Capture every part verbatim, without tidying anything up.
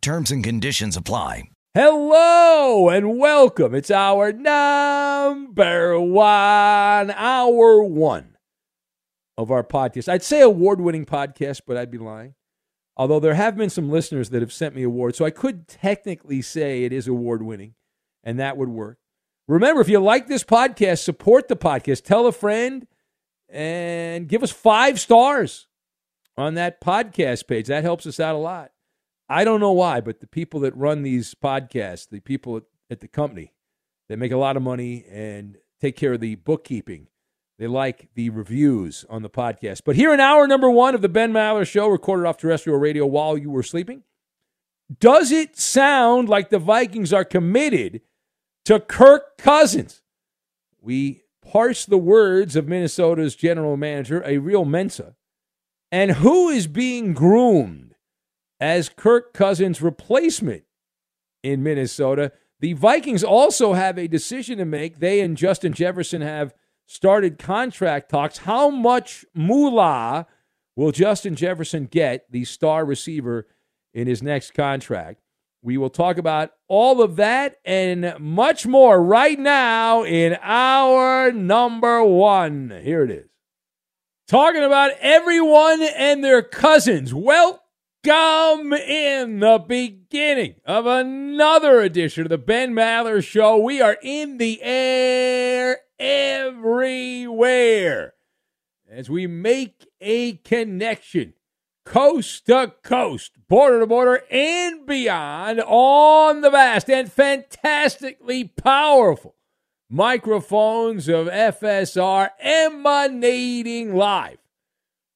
Terms and conditions apply. Hello and welcome. It's our number one, hour one of our podcast. I'd say award-winning podcast, but I'd be lying. Although there have been some listeners that have sent me awards, so I could technically say it is award-winning, and that would work. Remember, if you like this podcast, support the podcast. Tell a friend and give us five stars on that podcast page. That helps us out a lot. I don't know why, but the people that run these podcasts, the people at, at the company that make a lot of money and take care of the bookkeeping, they like the reviews on the podcast. But here in hour number one of the Ben Maller Show, recorded off terrestrial radio while you were sleeping, does it sound like the Vikings are committed to Kirk Cousins? We parse the words of Minnesota's general manager, a real Mensah, and who is being groomed as Kirk Cousins' replacement in Minnesota. The Vikings also have a decision to make. They and Justin Jefferson have started contract talks. How much moolah will Justin Jefferson get, the star receiver, in his next contract? We will talk about all of that and much more right now in hour number one. Here it is. Talking about everyone and their cousins. Well, come in the beginning of another edition of the Ben Maller Show. We are in the air everywhere as we make a connection coast to coast, border to border, and beyond on the vast and fantastically powerful microphones of F S R, emanating live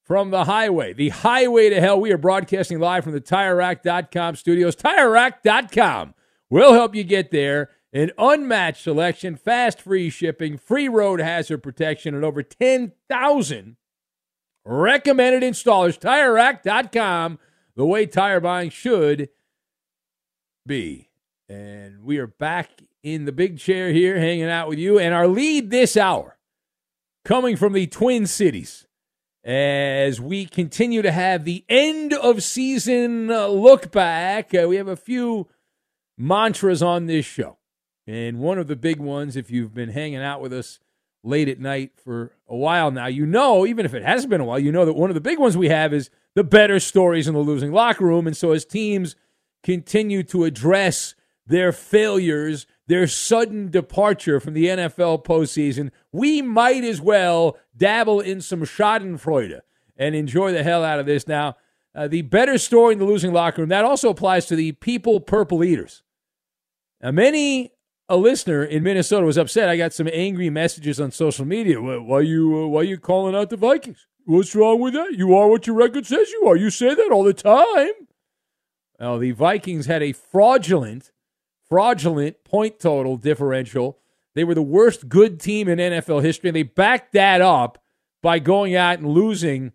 from the highway, the highway to hell. We are broadcasting live from the tire rack dot com studios. tire rack dot com will help you get there. An unmatched selection, fast free shipping, free road hazard protection, and over ten thousand recommended installers. tire rack dot com, the way tire buying should be. And we are back in the big chair here, hanging out with you. And our lead this hour, coming from the Twin Cities, as we continue to have the end-of-season look back. Uh, we have a few mantras on this show. And one of the big ones, if you've been hanging out with us late at night for a while now, you know, even if it hasn't been a while, you know that one of the big ones we have is the better stories in the losing locker room. And so as teams continue to address their failures, their sudden departure from the N F L postseason, we might as well dabble in some schadenfreude and enjoy the hell out of this. Now, uh, the better story in the losing locker room, that also applies to the people purple eaters. Now, many a listener in Minnesota was upset. I got some angry messages on social media. Why you, uh, why you calling out the Vikings? What's wrong with that? You are what your record says you are. You say that all the time. Uh, the Vikings had a fraudulent, fraudulent point total differential. They were the worst good team in N F L history. They backed that up by going out and losing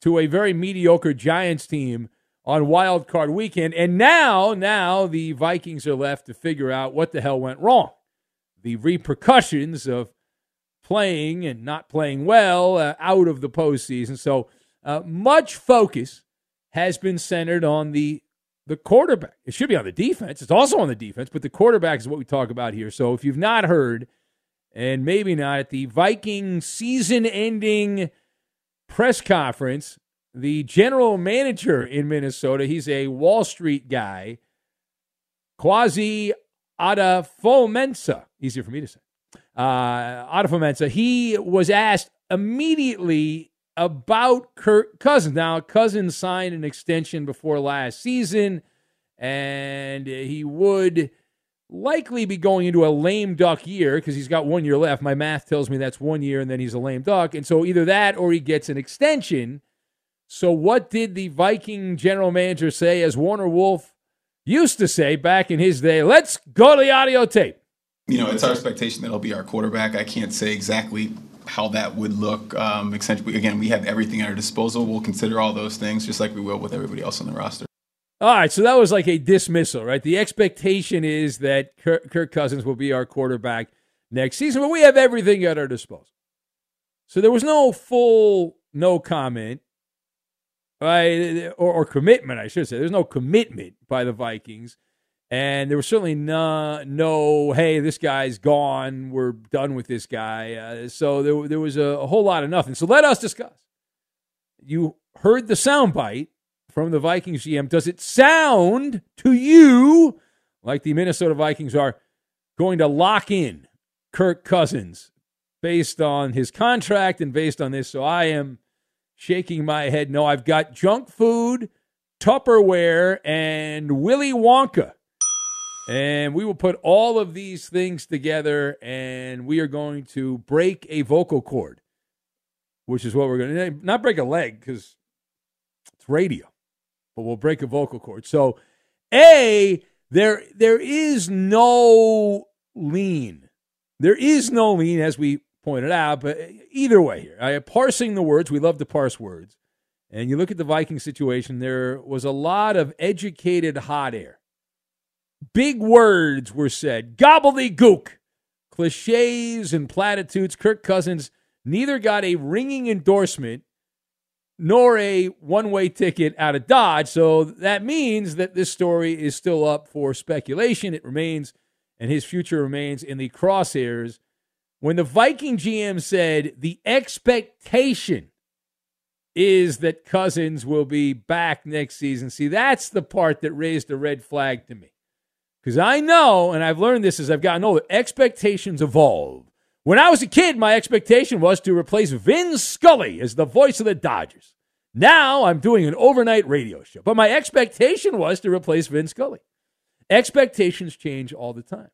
to a very mediocre Giants team on Wild Card Weekend. And now, now the Vikings are left to figure out what the hell went wrong. The repercussions of playing and not playing well uh, out of the postseason. So uh, much focus has been centered on the the quarterback. It should be on the defense. It's also on the defense, but the quarterback is what we talk about here. So if you've not heard, and maybe not, the Viking season-ending press conference, the general manager in Minnesota, he's a Wall Street guy, Kwesi Adofo-Mensah, easier for me to say, uh, Adofo-Mensah, he was asked immediately about Kirk Cousins. Now, Cousins signed an extension before last season, and he would likely be going into a lame duck year because he's got one year left. My math tells me that's one year, and then he's a lame duck. And so either that or he gets an extension. So what did the Viking general manager say, as Warner Wolf used to say back in his day? Let's go to the audio tape. You know, it's our expectation that he'll be our quarterback. I can't say exactly how that would look. Um, again, we have everything at our disposal. We'll consider all those things just like we will with everybody else on the roster. All right, so that was like a dismissal, right? The expectation is that Kirk Cousins will be our quarterback next season, but we have everything at our disposal. So there was no full no comment, right, or, or commitment, I should say. There's no commitment by the Vikings, and there was certainly no, no hey, this guy's gone, we're done with this guy. Uh, so there, there was a, a whole lot of nothing. So let us discuss. You heard the soundbite from the Vikings G M. Does it sound to you like the Minnesota Vikings are going to lock in Kirk Cousins based on his contract and based on this? So I am shaking my head. No, I've got junk food, Tupperware, and Willy Wonka. And we will put all of these things together, and we are going to break a vocal cord, which is what we're going to do. Not break a leg because it's radio, but we'll break a vocal cord. So, A, there there is no lean. There is no lean, as we pointed out, but either way here, I am parsing the words. We love to parse words. And you look at the Viking situation, there was a lot of educated hot air. Big words were said. Gobbledygook. Cliches and platitudes. Kirk Cousins neither got a ringing endorsement nor a one-way ticket out of Dodge. So that means that this story is still up for speculation. It remains, and his future remains in the crosshairs. When the Viking G M said the expectation is that Cousins will be back next season, see, that's the part that raised the red flag to me. Because I know, and I've learned this as I've gotten older, expectations evolve. When I was a kid, my expectation was to replace Vin Scully as the voice of the Dodgers. Now I'm doing an overnight radio show. But my expectation was to replace Vin Scully. Expectations change all the time.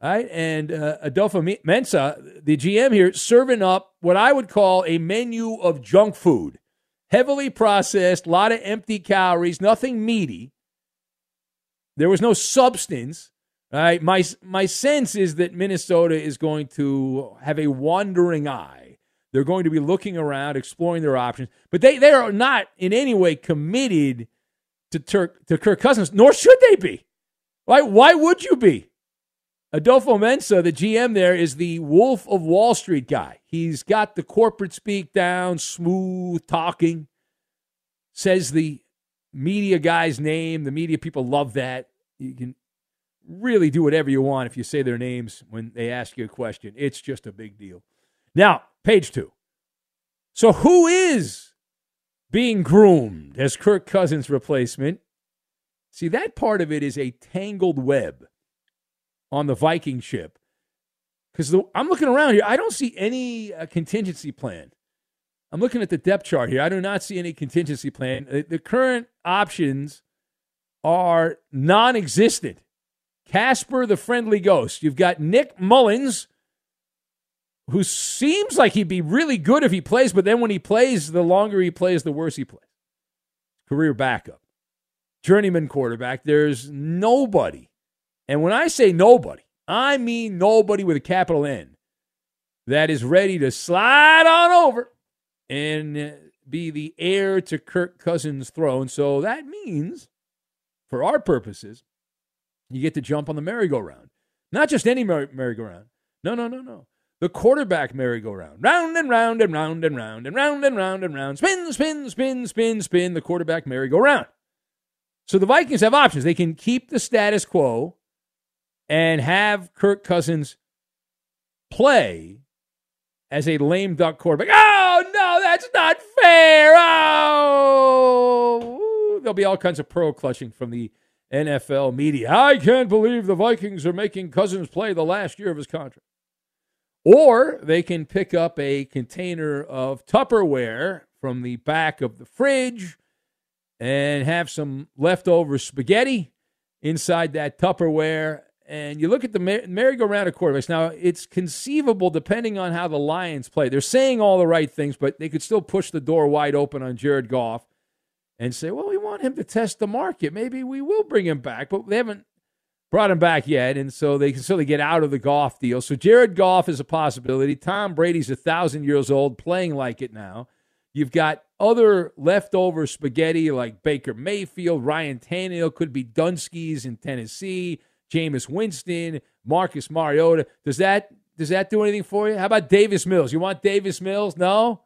All right? And uh, Adofo-Mensah, the G M here, serving up what I would call a menu of junk food. Heavily processed, a lot of empty calories, nothing meaty. There was no substance. All right, my my sense is that Minnesota is going to have a wandering eye. They're going to be looking around, exploring their options. But they, they are not in any way committed to, Turk, to Kirk Cousins, nor should they be. Why, why would you be? Adofo-Mensah, the G M there, is the Wolf of Wall Street guy. He's got the corporate speak down, smooth talking, says the media guy's name. The media people love that. You can really do whatever you want if you say their names when they ask you a question. It's just a big deal. Now, page two. So who is being groomed as Kirk Cousins' replacement? See, that part of it is a tangled web on the Viking ship. Because I'm looking around here. I don't see any uh, contingency plan. I'm looking at the depth chart here. I do not see any contingency plan. The, the current options are non-existent. Casper the Friendly Ghost. You've got Nick Mullins, who seems like he'd be really good if he plays, but then when he plays, the longer he plays, the worse he plays. Career backup. journeyman quarterback. There's nobody. And when I say nobody, I mean nobody with a capital N that is ready to slide on over and be the heir to Kirk Cousins' throne. So that means, for our purposes, you get to jump on the merry-go-round. Not just any merry- merry-go-round. No, no, no, no. The quarterback merry-go-round. Round and round and round and round and round and round and round. Spin, spin, spin, spin, spin. The quarterback merry-go-round. So the Vikings have options. They can keep the status quo and have Kirk Cousins play as a lame duck quarterback. Oh, no, that's not fair. Oh, ooh, there'll be all kinds of pearl clutching from the N F L media. I can't believe the Vikings are making Cousins play the last year of his contract. Or they can pick up a container of Tupperware from the back of the fridge and have some leftover spaghetti inside that Tupperware. And you look at the mer- merry-go-round of quarterbacks. Now, it's conceivable, depending on how the Lions play. They're saying all the right things, but they could still push the door wide open on Jared Goff and say, well, we want him to test the market. Maybe we will bring him back, but they haven't brought him back yet, and so they can certainly get out of the Goff deal. So Jared Goff is a possibility. Tom Brady's one thousand years old, playing like it now. You've got other leftover spaghetti like Baker Mayfield, Ryan Tannehill, could be Dunsky's in Tennessee, Jameis Winston, Marcus Mariota. Does that does that do anything for you? How about Davis Mills? You want Davis Mills? No?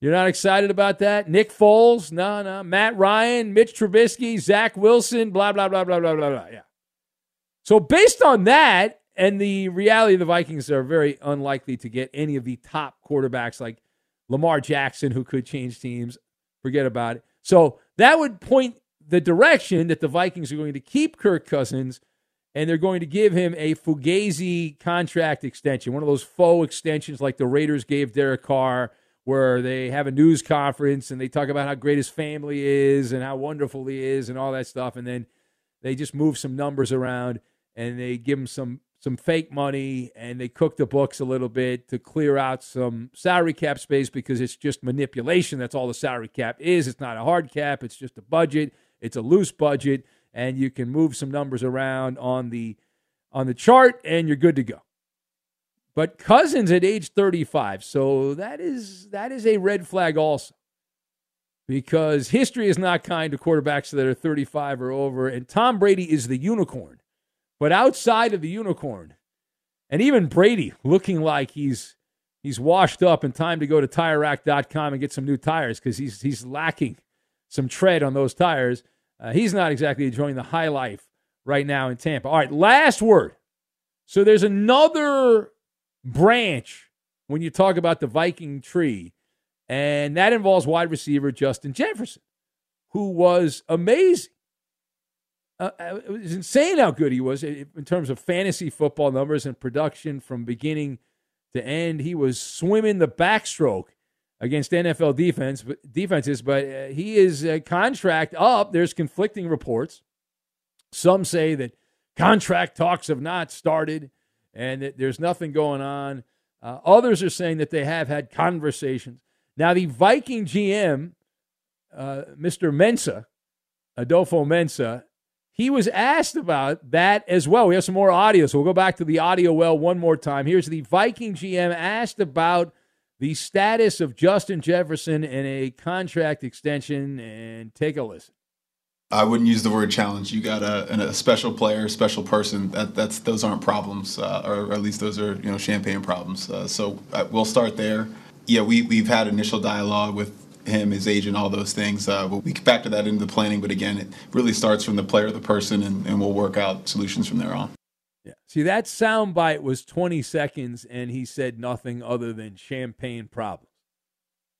You're not excited about that? Nick Foles? No, no. Matt Ryan, Mitch Trubisky, Zach Wilson, blah, blah, blah, blah, blah, blah, blah. Yeah. So based on that, and the reality of the Vikings are very unlikely to get any of the top quarterbacks like Lamar Jackson, who could change teams. Forget about it. So that would point the direction that the Vikings are going to keep Kirk Cousins, and they're going to give him a Fugazi contract extension, one of those faux extensions like the Raiders gave Derek Carr, where they have a news conference and they talk about how great his family is and how wonderful he is and all that stuff, and then they just move some numbers around and they give him some some fake money, and they cook the books a little bit to clear out some salary cap space, because it's just manipulation. That's all the salary cap is. It's not a hard cap. It's just a budget. It's a loose budget, and you can move some numbers around on the on the chart, and you're good to go. But Cousins at age thirty-five, so that is that is a red flag also, because history is not kind to quarterbacks that are thirty-five or over, and Tom Brady is the unicorn. But outside of the unicorn, and even Brady looking like he's he's washed up and time to go to Tire Rack dot com and get some new tires, because he's he's lacking some tread on those tires. Uh, he's not exactly enjoying the high life right now in Tampa. All right, last word. So there's another branch when you talk about the Viking tree, and that involves wide receiver Justin Jefferson, who was amazing. Uh, it was insane how good he was in terms of fantasy football numbers and production from beginning to end. He was swimming the backstroke against N F L defense, defenses, but uh, he is uh, contract up. There's conflicting reports. Some say that contract talks have not started and that there's nothing going on. Uh, others are saying that they have had conversations. Now, the Viking G M, uh, Mister Mensah, Adofo-Mensah, he was asked about that as well. We have some more audio, so we'll go back to the audio well one more time. Here's the Viking G M asked about the status of Justin Jefferson in a contract extension, and take a listen. I wouldn't use the word challenge. You got a, a special player, a special person. That that's those aren't problems, uh, or at least those are you know champagne problems. Uh, so uh, we'll start there. Yeah, we we've had initial dialogue with him, his agent, all those things. Uh, but we can factor that into the planning. But again, it really starts from the player, the person, and, and we'll work out solutions from there on. Yeah. See, that soundbite was twenty seconds, and he said nothing other than champagne problems.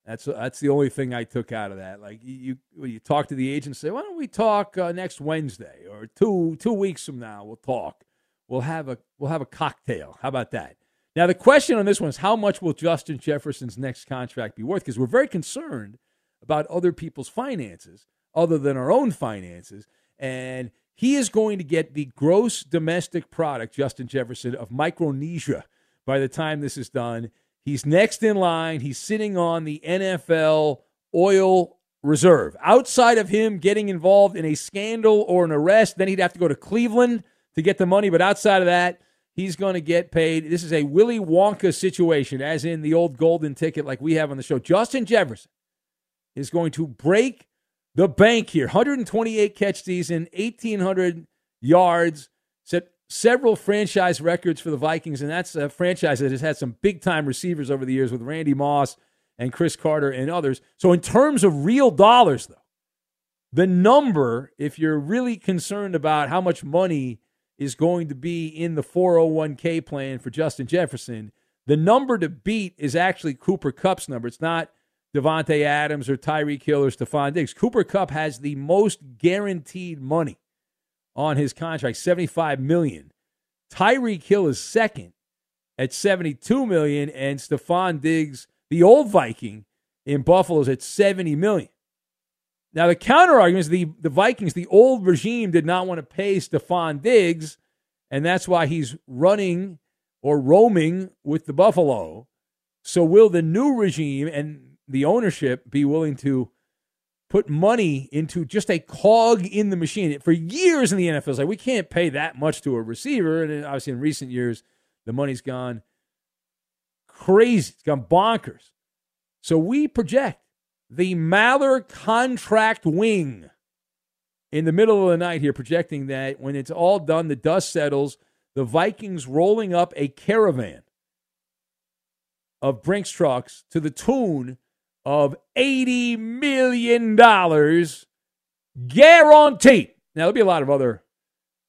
That's that's the only thing I took out of that. Like you, you talk to the agent, and say, why don't we talk uh, next Wednesday or two two weeks from now? We'll talk. We'll have a we'll have a cocktail. How about that? Now, the question on this one is, how much will Justin Jefferson's next contract be worth? Because we're very concerned about other people's finances other than our own finances. And he is going to get the gross domestic product, Justin Jefferson, of Micronesia by the time this is done. He's next in line. He's sitting on the N F L oil reserve. Outside of him getting involved in a scandal or an arrest, then he'd have to go to Cleveland to get the money. But outside of that, he's going to get paid. This is a Willy Wonka situation, as in the old golden ticket like we have on the show. Justin Jefferson is going to break the bank here. one hundred twenty-eight catch season, eighteen hundred yards, set several franchise records for the Vikings, and that's a franchise that has had some big-time receivers over the years with Randy Moss and Chris Carter and others. So in terms of real dollars, though, the number, if you're really concerned about how much money is going to be in the four oh one k plan for Justin Jefferson, the number to beat is actually Cooper Kupp's number. It's not Devontae Adams or Tyreek Hill or Stephon Diggs. Cooper Kupp has the most guaranteed money on his contract, seventy-five million dollars. Tyreek Hill is second at seventy-two million dollars, and Stephon Diggs, the old Viking in Buffalo, is at seventy million dollars. Now, the counter-argument is the, the Vikings, the old regime, did not want to pay Stephon Diggs, and that's why he's running or roaming with the Buffalo. So will the new regime and the ownership be willing to put money into just a cog in the machine? For years in the N F L, it's like, we can't pay that much to a receiver, and obviously in recent years, the money's gone crazy. It's gone bonkers. So we project the Maller contract wing in the middle of the night here, projecting that when it's all done, the dust settles, the Vikings rolling up a caravan of Brinks trucks to the tune of eighty million dollars guaranteed. Now, there'll be a lot of other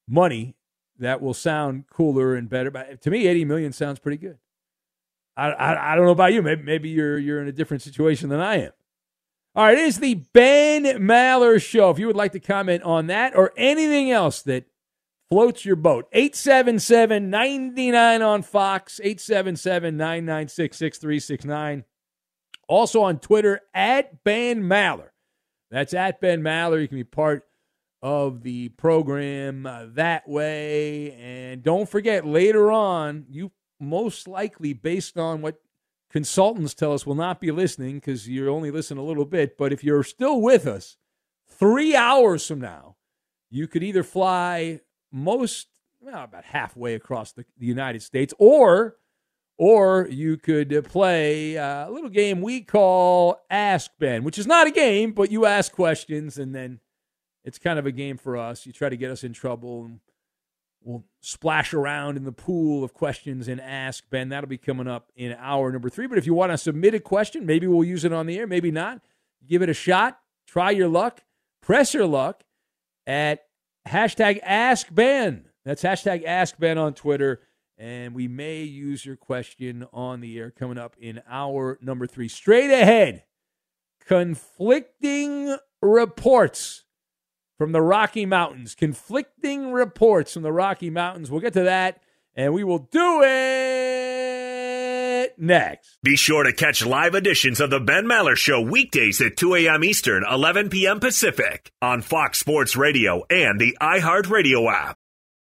money that will sound cooler and better, but to me, eighty million dollars sounds pretty good. I, I, I don't know about you. Maybe, maybe you're you're in a different situation than I am. All right, it is the Ben Maller Show. If you would like to comment on that or anything else that floats your boat, eight seven seven, nine nine on Fox, eight seven seven, nine nine six, six three six nine. Also on Twitter, at Ben Maller. That's at Ben Maller. You can be part of the program uh, that way. And don't forget, later on, you most likely, based on what consultants tell us, will not be listening because you're only listening a little bit. But if you're still with us three hours from now, you could either fly most, well, about halfway across the, the United States, or or you could play a little game we call Ask Ben, which is not a game, but you ask questions, and then it's kind of a game for us. You try to get us in trouble, and we'll splash around in the pool of questions and Ask Ben. That'll be coming up in hour number three. But if you want to submit a question, maybe we'll use it on the air, maybe not. Give it a shot. Try your luck. Press your luck at hashtag Ask Ben. That's hashtag Ask Ben on Twitter. And we may use your question on the air coming up in hour number three. Straight ahead, conflicting reports from the Rocky Mountains. Conflicting reports from the Rocky Mountains. We'll get to that, and we will do it next. Be sure to catch live editions of the Ben Maller Show weekdays at two a.m. Eastern, eleven p.m. Pacific on Fox Sports Radio and the iHeartRadio app.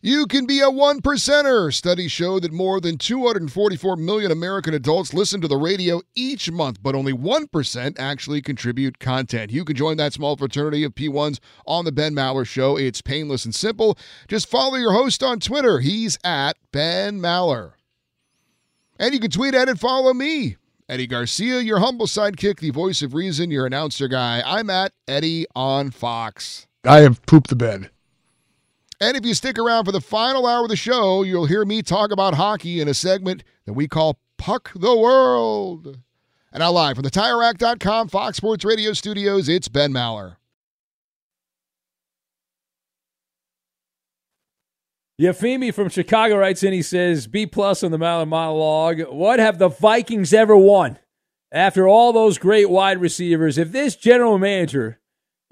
You can be a one percenter. Studies show that more than two hundred forty-four million American adults listen to the radio each month, but only one percent actually contribute content. You can join that small fraternity of P ones on the Ben Maller Show. It's painless and simple. Just follow your host on Twitter. He's at Ben Maller. And you can tweet at and follow me, Eddie Garcia, your humble sidekick, the voice of reason, your announcer guy. I'm at Eddie on Fox. I have pooped the bed. And if you stick around for the final hour of the show, you'll hear me talk about hockey in a segment that we call Puck the World. And now live from the Tire Rack dot com Fox Sports Radio studios, it's Ben Maller. Yafimi from Chicago writes in, he says, B-plus on the Maller monologue. What have the Vikings ever won? After all those great wide receivers, if this general manager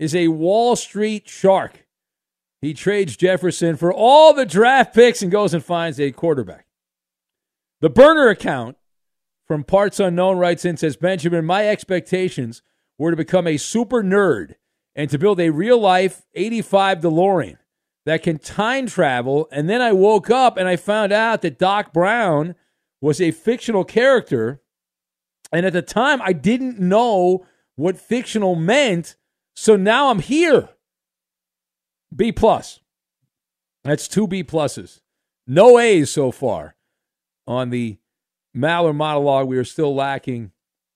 is a Wall Street shark, he trades Jefferson for all the draft picks and goes and finds a quarterback. The burner account from Parts Unknown writes in, says, Benjamin, my expectations were to become a super nerd and to build a real-life eighty-five DeLorean that can time travel, and then I woke up and I found out that Doc Brown was a fictional character, and at the time I didn't know what fictional meant, so now I'm here. B plus. That's two B pluses. No A's so far on the Maller monologue. We are still lacking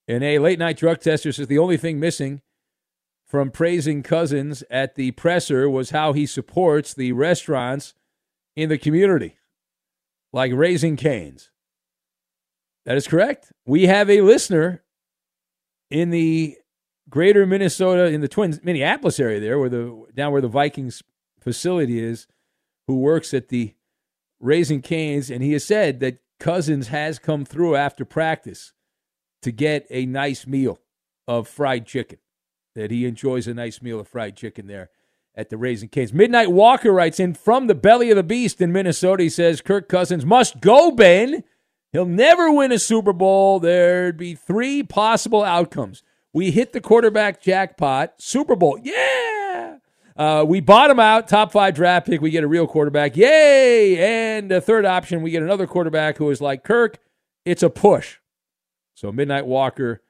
an A. Late Night Drug Tester says the only thing missing from praising Cousins at the presser was how he supports the restaurants in the community, like Raising Cane's. That is correct. We have a listener in the Greater Minnesota, in the Twins, Minneapolis area there, where the down where the Vikings facility is, who works at the Raising Cane's, and he has said that Cousins has come through after practice to get a nice meal of fried chicken, that he enjoys a nice meal of fried chicken there at the Raising Cane's. Midnight Walker writes in from the belly of the beast in Minnesota. He says, Kirk Cousins must go, Ben. He'll never win a Super Bowl. There'd be three possible outcomes. We hit the quarterback jackpot, Super Bowl, yeah! Uh, we bottom out, top five draft pick, we get a real quarterback, yay! And the third option, we get another quarterback who is like Kirk, it's a push. So Midnight Walker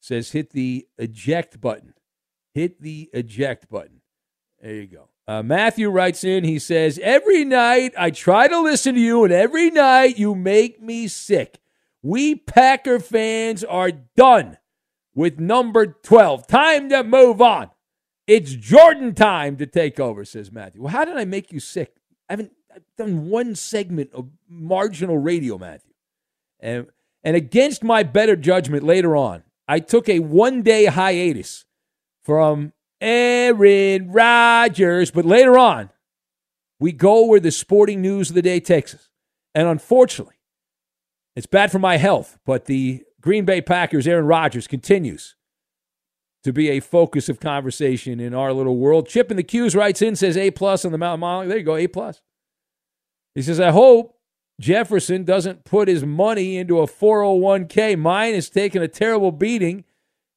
says hit the eject button. Hit the eject button. There you go. Uh, Matthew writes in, he says, every night I try to listen to you, and every night you make me sick. We Packer fans are done with number twelve. Time to move on. It's Jordan time to take over, says Matthew. Well, how did I make you sick? I haven't I've done one segment of marginal radio, Matthew. And, and against my better judgment later on, I took a one-day hiatus from Aaron Rodgers. But later on, we go where the sporting news of the day takes us. And unfortunately, it's bad for my health, but the Green Bay Packers' Aaron Rodgers continues to be a focus of conversation in our little world. Chip in the Q's writes in, says A-plus on the Mount Monologue. There you go, A-plus. He says, I hope Jefferson doesn't put his money into a four oh one k. Mine has taken a terrible beating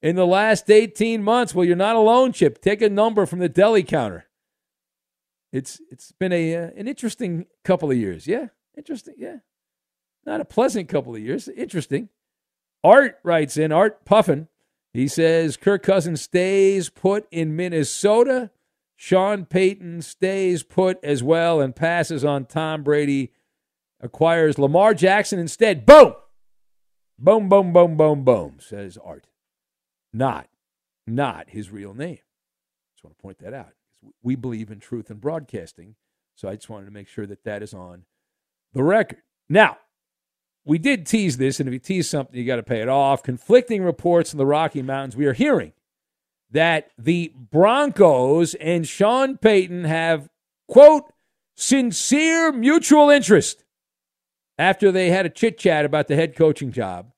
in the last eighteen months. Well, you're not alone, Chip. Take a number from the deli counter. It's It's been a uh, an interesting couple of years. Yeah, interesting, yeah. Not a pleasant couple of years. Interesting. Art writes in, Art Puffin. He says, Kirk Cousins stays put in Minnesota. Sean Payton stays put as well and passes on Tom Brady. Acquires Lamar Jackson instead. Boom! Boom, boom, boom, boom, boom, says Art. Not, not his real name. Just want to point that out. We believe in truth in broadcasting, so I just wanted to make sure that that is on the record. Now, we did tease this, and if you tease something, you got to pay it off. Conflicting reports in the Rocky Mountains. We are hearing that the Broncos and Sean Payton have, quote, sincere mutual interest after they had a chit-chat about the head coaching job.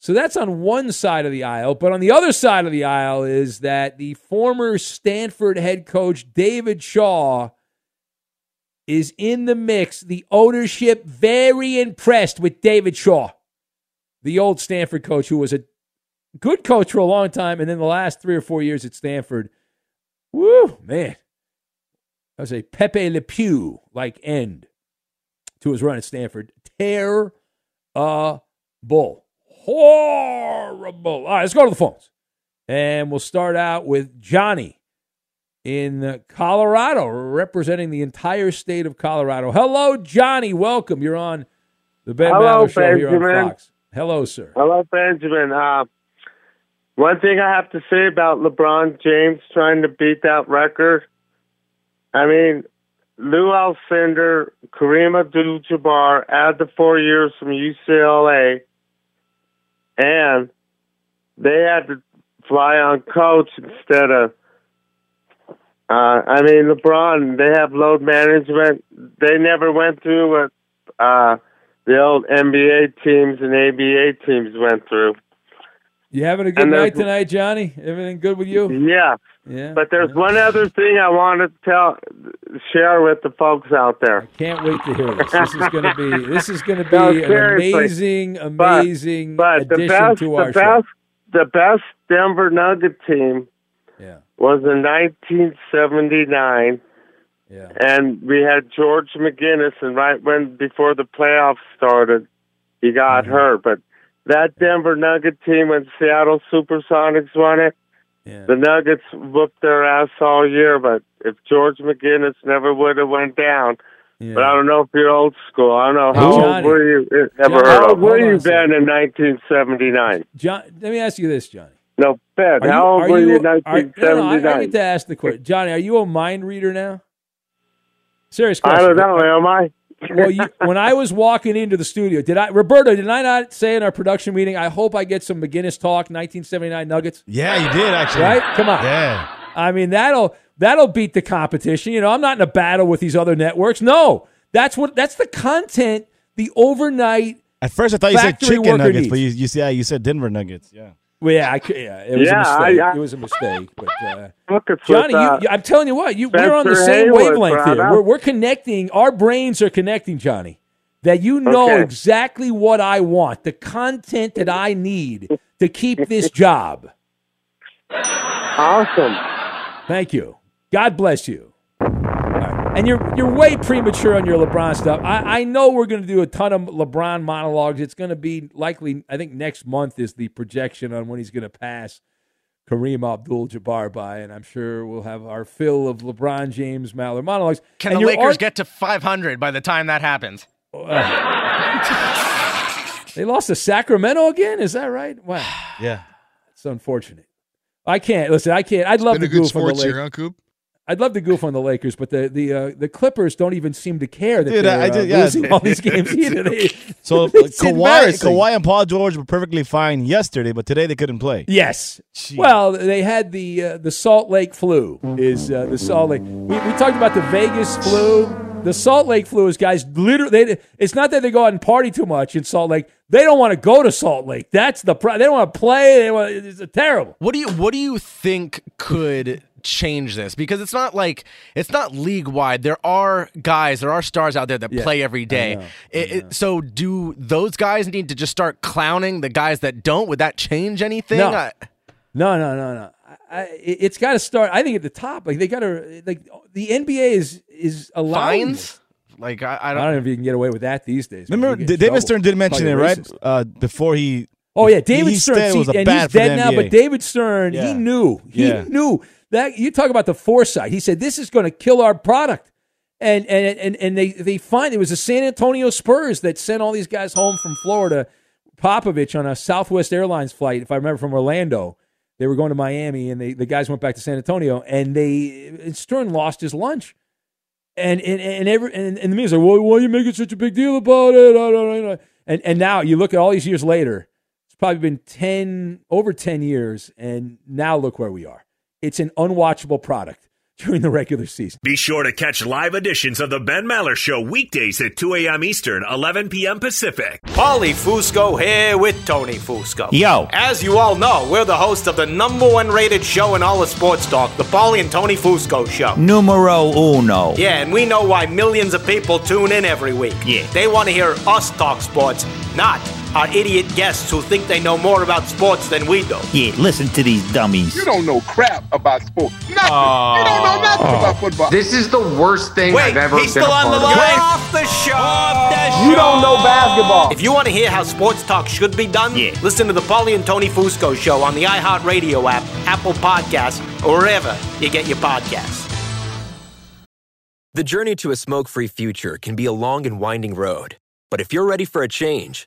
So that's on one side of the aisle, but on the other side of the aisle is that the former Stanford head coach David Shaw is in the mix. The ownership very impressed with David Shaw, the old Stanford coach who was a good coach for a long time, and then the last three or four years at Stanford, woo, man, that was a Pepe Le Pew-like end to his run at Stanford. Terrible. Horrible. All right, let's go to the phones. And we'll start out with Johnny in Colorado, representing the entire state of Colorado. Hello, Johnny. Welcome. You're on the Ben Maller Show here on Fox. Hello, sir. Hello, Benjamin. Uh, one thing I have to say about LeBron James trying to beat that record, I mean, Lou Alcindor, Kareem Abdul-Jabbar, add the four years from U C L A, and they had to fly on coach instead of Uh, I mean, LeBron, they have load management. They never went through what uh, the old N B A teams and A B A teams went through. You having a good night tonight, Johnny? Everything good with you? Yeah. yeah. But there's yeah. one other thing I want to tell, share with the folks out there. I can't wait to hear this. This is going to be this is going to be no, an amazing, amazing but, but addition best, to our the show. Best, the best Denver Nugget team Yeah. was in nineteen seventy-nine, yeah. and we had George McGinnis, and right when before the playoffs started, he got mm-hmm. hurt. But that Denver Nugget team, when Seattle Supersonics won it, yeah. the Nuggets whooped their ass all year. But if George McGinnis never would have went down, yeah. but I don't know if you're old school. I don't know how hey, Johnny, old were you ever Johnny, how old were you been in nineteen seventy-nine? John, let me ask you this, Johnny. No, Ben, how old were you in nineteen seventy-nine? No, no, I, I need to ask the question. Johnny, are you a mind reader now? Serious question. I don't know, am I? Well, you, when I was walking into the studio, did I, Roberto, did I not say in our production meeting, I hope I get some McGinnis talk, nineteen seventy-nine Nuggets? Yeah, you did, actually. Right? Come on. Yeah. I mean, that'll that'll beat the competition. You know, I'm not in a battle with these other networks. No, that's what that's the content, the overnight At first, I thought you said chicken nuggets, needs. but you, you, see, yeah, you said Denver Nuggets, yeah. Well, yeah, I, yeah, it was yeah, a mistake. I, I, it was a mistake. But uh, Johnny, with, you, I'm telling you what, you, we're on the same Hayward, wavelength brother. here. We're, we're connecting. Our brains are connecting, Johnny. That you know okay. exactly what I want, the content that I need to keep this job. Awesome. Thank you. God bless you. Right. And you're you're way premature on your LeBron stuff. I, I know we're going to do a ton of LeBron monologues. It's going to be likely, I think next month is the projection on when he's going to pass Kareem Abdul-Jabbar by, and I'm sure we'll have our fill of LeBron James Maller monologues. Can and the Lakers ar- get to five hundred by the time that happens? Uh, they lost to Sacramento again? Is that right? Wow. Yeah. It's unfortunate. I can't. Listen, I can't. I'd love to goof on the Lakers. It's been a good sports year, huh, Coop? I'd love to goof on the Lakers, but the the uh, the Clippers don't even seem to care that Dude, they're I did, uh, yeah. losing all these games either. They, so Kawhi, Kawhi and Paul George were perfectly fine yesterday, but today they couldn't play. Yes. Jeez. Well, they had the uh, the Salt Lake flu. Is uh, the Salt Lake? We, we talked about the Vegas flu. The Salt Lake flu is guys literally. They, it's not that they go out and party too much in Salt Lake. They don't want to go to Salt Lake. That's the problem. They don't want to play. They want. It's terrible. What do you What do you think could change this? Because it's not like it's not league wide. There are guys, there are stars out there that yeah, play every day. I know, I it, know. So do those guys need to just start clowning the guys that don't? Would that change anything? No, I, no, no, no. no. I, it's got to start. I think at the top, like they got to like the N B A is is allowing fines. Like I, I, don't, I don't know if you can get away with that these days. Remember, David Stern did mention it, right? Uh, before he. Oh yeah, David he Stern. See, was a and he's dead now, but David Stern, yeah. he knew, he yeah. knew. That you talk about the foresight. He said, this is going to kill our product. And and and, and they, they find it was the San Antonio Spurs that sent all these guys home from Florida. Popovich on a Southwest Airlines flight, if I remember, from Orlando. They were going to Miami, and they, the guys went back to San Antonio, and they and Stern lost his lunch. And and and, every, and, and the media was like, well, why are you making such a big deal about it? And, and now you look at all these years later, it's probably been ten, over ten years, and now look where we are. It's an unwatchable product during the regular season. Be sure to catch live editions of the Ben Maller Show weekdays at two a.m. Eastern, eleven p.m. Pacific. Paulie Fusco here with Tony Fusco. Yo. As you all know, we're the host of the number one rated show in all of sports talk, the Paulie and Tony Fusco Show. Numero uno. Yeah, and we know why millions of people tune in every week. Yeah. They want to hear us talk sports, not our idiot guests who think they know more about sports than we do. Yeah, listen to these dummies. You don't know crap about sports. Nothing. Oh. You don't know nothing oh. about football. This is the worst thing Wait, I've ever he's been still on the line. Get off the show. Off the show. You don't know basketball. If you want to hear how sports talk should be done, yeah. listen to the Paulie and Tony Fusco Show on the iHeartRadio app, Apple Podcasts, or wherever you get your podcasts. The journey to a smoke-free future can be a long and winding road. But if you're ready for a change,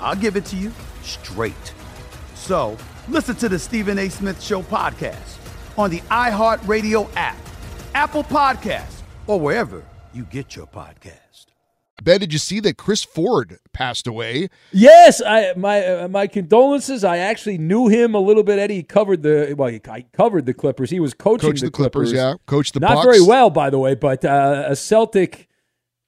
I'll give it to you straight. So, listen to the Stephen A. Smith Show podcast on the iHeartRadio app, Apple Podcasts, or wherever you get your podcast. Ben, did you see that Chris Ford passed away? Yes, I my uh, my condolences. I actually knew him a little bit. Eddie covered the well, he, I covered the Clippers. He was coaching Coach the, the Clippers. Clippers. Yeah, coached the Bucks. Not very well, by the way, but uh, a Celtic.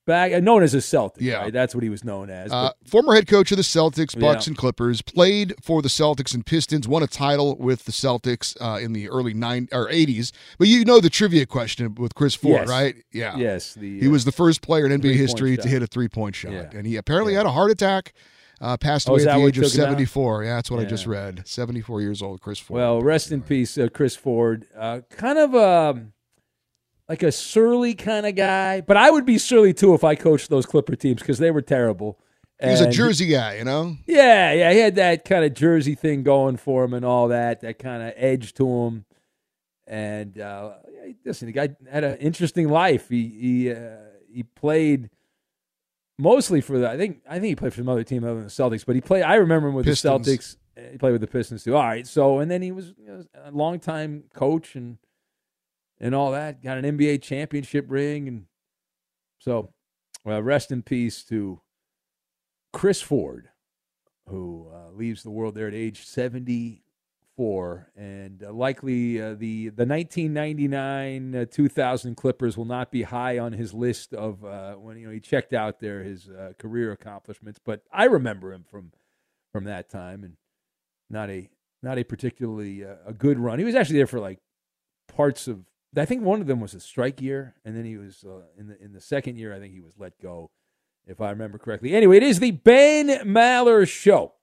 Back, known as a Celtic, yeah, right? That's what he was known as. Uh, former head coach of the Celtics, Bucks, yeah. and Clippers, played for the Celtics and Pistons, won a title with the Celtics uh, in the early nine or eighties. But you know the trivia question with Chris Ford, yes. right? Yeah, yes. The, he uh, was the first player in N B A history shot. to hit a three-point shot, yeah. and he apparently yeah. had a heart attack. Uh, passed away oh, at the age of seventy-four. Yeah, that's what yeah. I just read. seventy-four years old, Chris Ford. Well, rest in peace, uh, Chris Ford. Uh, kind of a. Um, Like a surly kind of guy. But I would be surly, too, if I coached those Clipper teams because they were terrible. And he was a Jersey guy, you know? Yeah, yeah. He had that kind of Jersey thing going for him and all that, that kind of edge to him. And uh, listen, the guy had an interesting life. He he uh, he played mostly for the – I think I think he played for some other team other than the Celtics. But he played – I remember him with Pistons. the Celtics. He played with the Pistons, too. All right, so – and then he was, you know, a longtime coach and – and all that, got an N B A championship ring, and so well, rest in peace to Chris Ford, who uh, leaves the world there at age seventy-four, and uh, likely uh, the the nineteen ninety-nine two thousand Clippers will not be high on his list of uh, when you know he checked out there his uh, career accomplishments. But I remember him from from that time, and not a not a particularly uh, a good run. He was actually there for like parts of. I think one of them was a strike year, and then he was uh, in the in the second year. I think he was let go, if I remember correctly. Anyway, it is the Ben Maller Show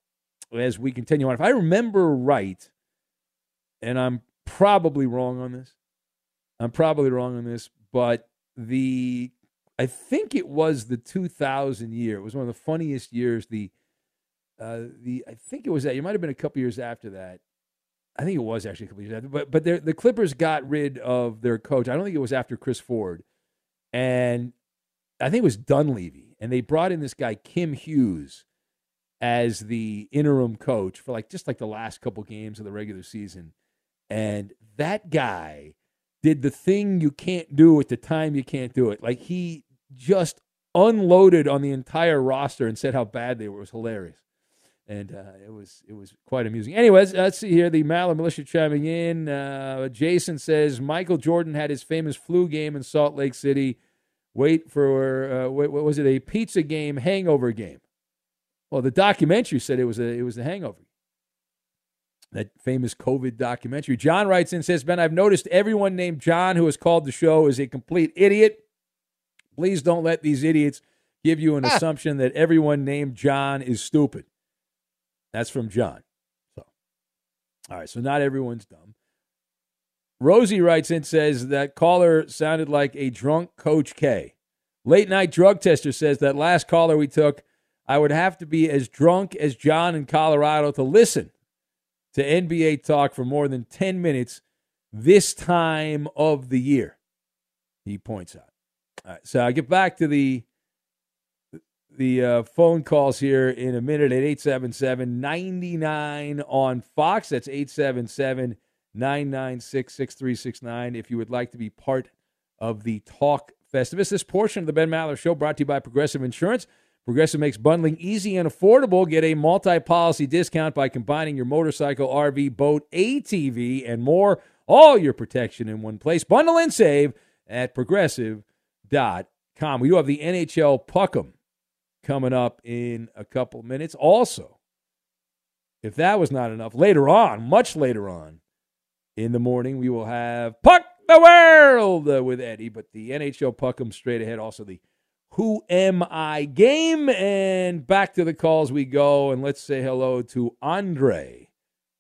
as we continue on. If I remember right, and I'm probably wrong on this, I'm probably wrong on this, but the I think it was the two thousand year. It was one of the funniest years. The uh, the I think it was that. It might have been a couple years after that. I think it was actually a couple years after, but but the Clippers got rid of their coach. I don't think it was after Chris Ford, and I think it was Dunleavy, and they brought in this guy Kim Hughes as the interim coach for like just like the last couple games of the regular season, and that guy did the thing you can't do at the time you can't do it. Like he just unloaded on the entire roster and said how bad they were. It was hilarious. And uh, it was it was quite amusing. Anyways, let's see here. The Maller Militia chiming in. Uh, Jason says, Michael Jordan had his famous flu game in Salt Lake City. Wait for, uh, wait, what was it, a pizza game, hangover game? Well, the documentary said it was a, it was a hangover. That famous COVID documentary. John writes in and says, Ben, I've noticed everyone named John who has called the show is a complete idiot. Please don't let these idiots give you an ah. assumption that everyone named John is stupid. That's from John. So, all right, so not everyone's dumb. Rosie writes in, says that caller sounded like a drunk Coach K. Late night drug tester says that last caller we took, I would have to be as drunk as John in Colorado to listen to N B A talk for more than ten minutes this time of the year, he points out. All right, so I get back to the... The uh, phone calls here in a minute at eight seven seven, nine nine on Fox. That's eight seven seven, nine nine six, six three six nine if you would like to be part of the Talk Festivus. This portion of the Ben Maller Show brought to you by Progressive Insurance. Progressive makes bundling easy and affordable. Get a multi-policy discount by combining your motorcycle, R V, boat, A T V, and more. All your protection in one place. Bundle and save at progressive dot com. We do have the N H L Puck'em coming up in a couple minutes. Also, if that was not enough, later on, much later on in the morning, we will have Puck the World with Eddie, but the N H L Puck'em straight ahead. Also, the Who Am I game. And back to the calls we go, and let's say hello to Andre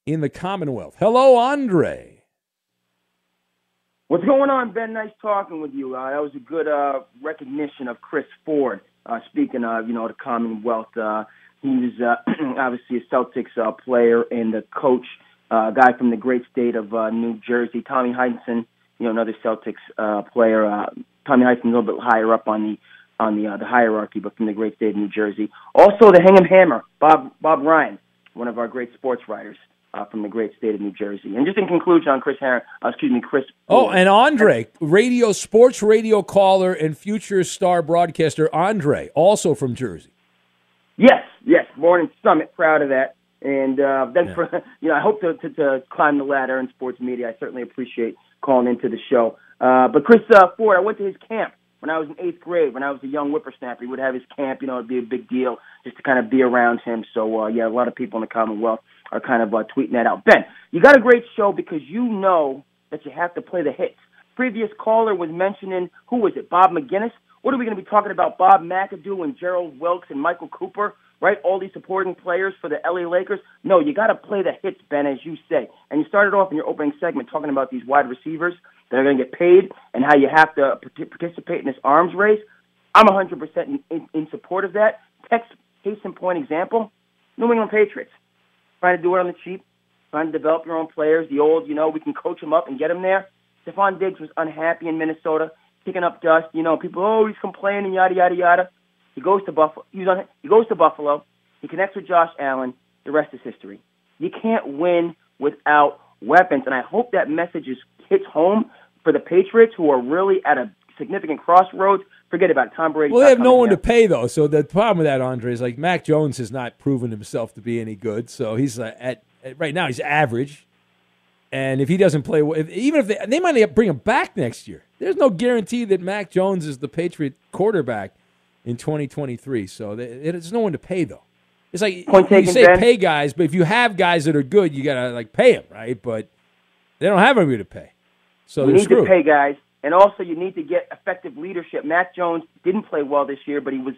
in the Commonwealth. Hello, Andre. What's going on, Ben? Nice talking with you. Uh, that was a good uh, recognition of Chris Ford. Uh, speaking of, you know, the Commonwealth, uh, who is uh, obviously a Celtics uh, player and the coach, a uh, guy from the great state of uh, New Jersey, Tommy Heinsohn, you know, another Celtics uh, player. Uh, Tommy Heinsohn a little bit higher up on the on the uh, the hierarchy, but from the great state of New Jersey. Also, the Hingham Hammer, Bob Bob Ryan, one of our great sports writers uh, from the great state of New Jersey. And just in conclusion, on Chris Heron, uh, excuse me, Chris. Oh, and Andre, radio sports radio caller and future star broadcaster Andre, also from Jersey. Yes, yes, born in Summit, proud of that. And uh, then, yeah. for, you know, I hope to, to, to climb the ladder in sports media. I certainly appreciate calling into the show. Uh, but Chris uh, Ford, I went to his camp when I was in eighth grade. When I was a young whippersnapper, he would have his camp. You know, it'd be a big deal just to kind of be around him. So, uh, yeah, a lot of people in the Commonwealth are kind of uh, tweeting that out. Ben, you got a great show because you know that you have to play the hits. Previous caller was mentioning, who was it, Bob McGinnis? What are we going to be talking about? Bob McAdoo and Gerald Wilkes and Michael Cooper, right? All these supporting players for the L A Lakers. No, you got to play the hits, Ben, as you say. And you started off in your opening segment talking about these wide receivers that are going to get paid and how you have to participate in this arms race. I'm one hundred percent in, in, in support of that. Text case in point example, New England Patriots. Trying to do it on the cheap, trying to develop your own players. The old, you know, we can coach them up and get them there. Stephon Diggs was unhappy in Minnesota, picking up dust, you know, people, oh, he's complaining, yada, yada, yada. He goes to Buffalo. He's on, he goes to Buffalo. He connects with Josh Allen. The rest is history. You can't win without weapons, and I hope that message is, hits home for the Patriots, who are really at a significant crossroads. Forget about it. Tom Brady. Well, they have no one down to pay, though, so the problem with that, Andre, is like Mac Jones has not proven himself to be any good, so he's uh, at, at right now he's average. And if he doesn't play, if, even if they, they might bring him back next year, there's no guarantee that Mac Jones is the Patriot quarterback in twenty twenty-three. So there's no one to pay, though. It's like Point you taken, say Ben. Pay guys, but if you have guys that are good, you got to like pay them, right? But they don't have anybody to pay. So you need screwed. to pay guys, and also you need to get effective leadership. Mac Jones didn't play well this year, but he was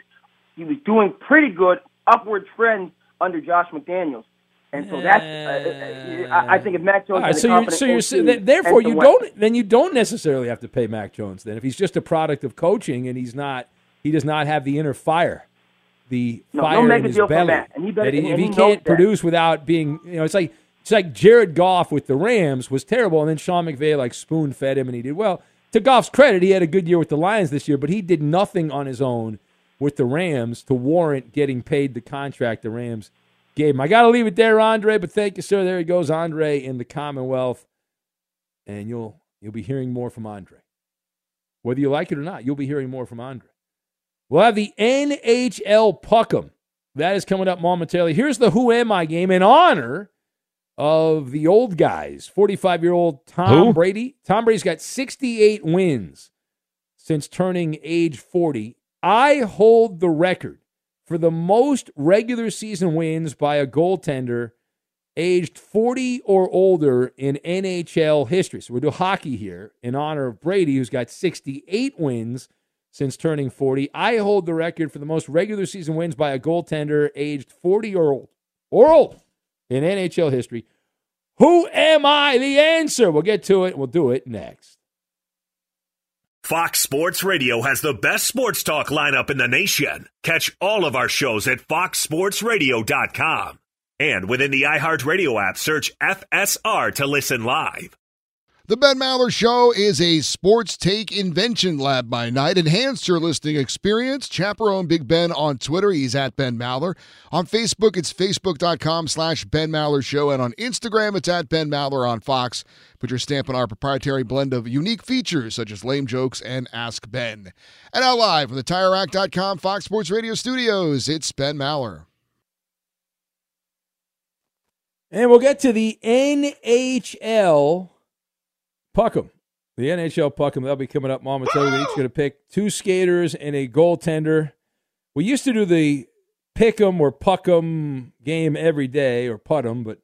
he was doing pretty good upward trend under Josh McDaniels. And so that's, uh, I think if Mac Jones. All right, so you're, so you're so that, therefore you don't then you don't necessarily have to pay Mac Jones then if he's just a product of coaching and he's not he does not have the inner fire, the no, fire in his belly. And he better, that he, and if he, he can't produce without being, you know, it's like it's like Jared Goff with the Rams was terrible, and then Sean McVay like spoon fed him and he did well. To Goff's credit, he had a good year with the Lions this year, but he did nothing on his own with the Rams to warrant getting paid the contract the Rams gave him. I got to leave it there, Andre, but thank you, sir. There he goes, Andre in the Commonwealth. And you'll you'll be hearing more from Andre. Whether you like it or not, you'll be hearing more from Andre. We'll have the N H L Puck'em. That is coming up momentarily. Here's the Who Am I game in honor of the old guys. forty-five-year-old Tom Who? Brady. Tom Brady's got sixty-eight wins since turning age forty. I hold the record for the most regular season wins by a goaltender aged forty or older in N H L history. So we'll do hockey here in honor of Brady, who's got sixty-eight wins since turning forty. I hold the record for the most regular season wins by a goaltender aged forty or old, or old in N H L history. Who am I? The answer. We'll get to it. We'll do it next. Fox Sports Radio has the best sports talk lineup in the nation. Catch all of our shows at fox sports radio dot com. And within the iHeartRadio app, search F S R to listen live. The Ben Maller Show is a sports take invention lab by night. Enhance your listening experience. Chaperone Big Ben on Twitter. He's at Ben Maller. On Facebook, it's facebook.com slash Ben Maller Show. And on Instagram, it's at Ben Maller on Fox. Put your stamp on our proprietary blend of unique features such as lame jokes and Ask Ben. And now live from the tire rack dot com Fox Sports Radio studios, it's Ben Maller. And we'll get to the N H L Puck'em. The N H L Puck'em, that'll be coming up momentarily. We're each going to pick two skaters and a goaltender. We used to do the Pick'em or Puck'em game every day, or Putt'em, but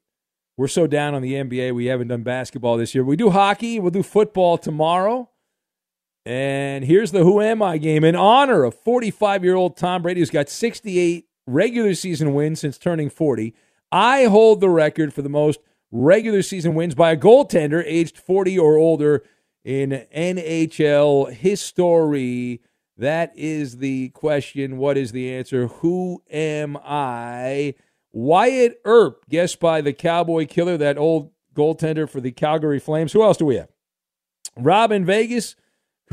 we're so down on the N B A, we haven't done basketball this year. We do hockey. We'll do football tomorrow. And here's the Who Am I game in honor of forty-five-year-old Tom Brady, who's got sixty-eight regular season wins since turning forty. I hold the record for the most regular season wins by a goaltender aged forty or older in N H L history. That is the question. What is the answer? Who am I? Wyatt Earp, guessed by the Cowboy Killer, that old goaltender for the Calgary Flames. Who else do we have? Rob in Vegas,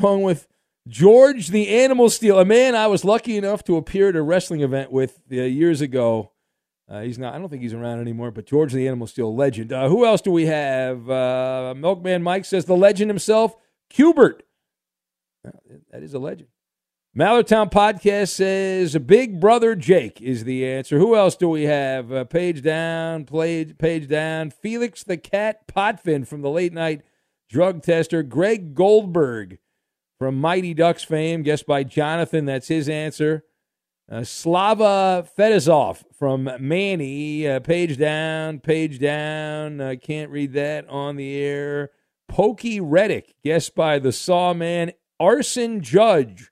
going with George the Animal Stealer, a man I was lucky enough to appear at a wrestling event with uh, years ago. Uh, he's not. I don't think he's around anymore, but George the Animal Steel, legend. Uh, who else do we have? Uh, Milkman Mike says the legend himself, Qbert. Uh, that is a legend. Mallertown Podcast says Big Brother Jake is the answer. Who else do we have? Uh, page down, page, page down. Felix the Cat Potvin from the late night drug tester. Greg Goldberg from Mighty Ducks fame, guessed by Jonathan. That's his answer. Uh, Slava Fedosov from Manny, uh, page down, page down. Uh, can't read that on the air. Pokey Reddick, guessed by the Sawman. Arson Judge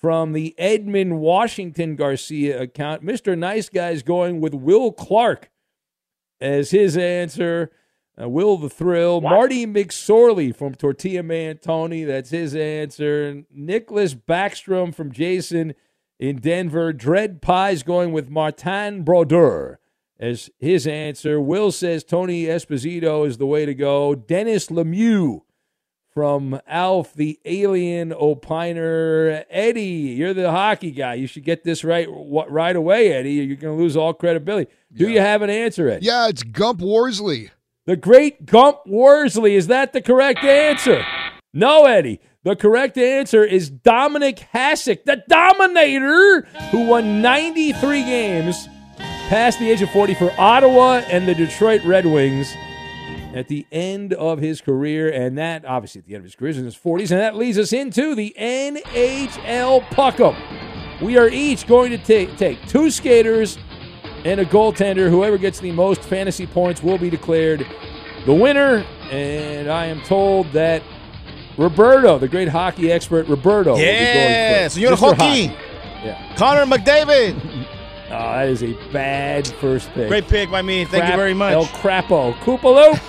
from the Edmund Washington Garcia account. Mister Nice Guy's going with Will Clark as his answer. Uh, Will the Thrill. What? Marty McSorley from Tortilla Man Tony, that's his answer. Nicholas Backstrom from Jason in Denver. Dread Pie's going with Martin Brodeur as his answer. Will says Tony Esposito is the way to go. Dennis Lemieux from Alf the Alien Opiner. Eddie, you're the hockey guy. You should get this right right away, Eddie, or you're going to lose all credibility. Do yeah. you have an answer, Eddie? Yeah, it's Gump Worsley. The great Gump Worsley. Is that the correct answer? No, Eddie. The correct answer is Dominic Hasek, the Dominator, who won ninety-three games past the age of forty for Ottawa and the Detroit Red Wings at the end of his career. And that, obviously, at the end of his career is in his forties. And that leads us into the N H L Puck'em. We are each going to take, take two skaters and a goaltender. Whoever gets the most fantasy points will be declared the winner. And I am told that Roberto, the great hockey expert, Roberto. Yeah, Señor Hockey. hockey. Yeah. Connor McDavid. Oh, that is a bad first pick. Great pick by me. Thank Crap, you very much. El Crapo. Koopaloop.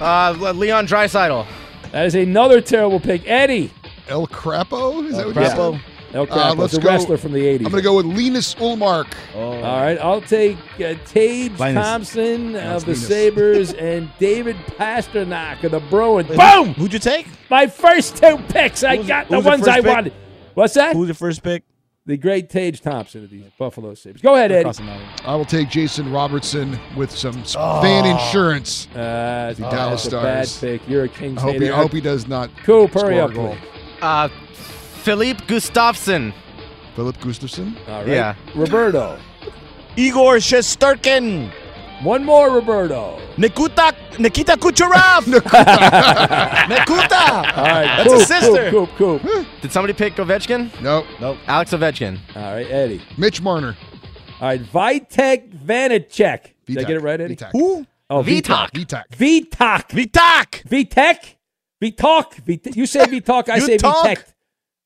uh, Leon Draisaitl. That is another terrible pick. Eddie. El Crapo? Is El that what Crapo? You said? El Crapo. Uh, it's a wrestler from the eighties. I'm going to go with Linus Ullmark. Oh. All right. I'll take uh, Tage Linus. Thompson Linus. of the Linus. Sabres and David Pasternak of the Bruins. Wait, Boom! Who'd you take? My first two picks. I got the ones I pick? wanted. What's that? Who's the first pick? The great Tage Thompson of the Buffalo Sabres. Go ahead, Eddie. I will take Jason Robertson with some oh. fan insurance. Uh, the oh, Dallas Stars. Bad pick. You're a Kings hater. I hope he, I hope he does not Coop, hurry up, a goal. Uh, Filip Gustafsson. Filip Gustafsson? All right. Yeah. Roberto. Igor Shesterkin. One more, Roberto. Nikita, Nikita Kucherov. Nikuta. Nikuta. All right. That's Coop, a sister. Coop, Coop, Coop. Did somebody pick Ovechkin? Nope. Nope. Alex Ovechkin. All right, Eddie. Mitch Marner. All right, Vitek Vanacek. Vitek. Did I get it right, Eddie? Vitek. Who? Oh, Vitek. Vitek. Vitek. Vitek. Vitek. Vitek. Vitek. You say Vitek, I say Vitek.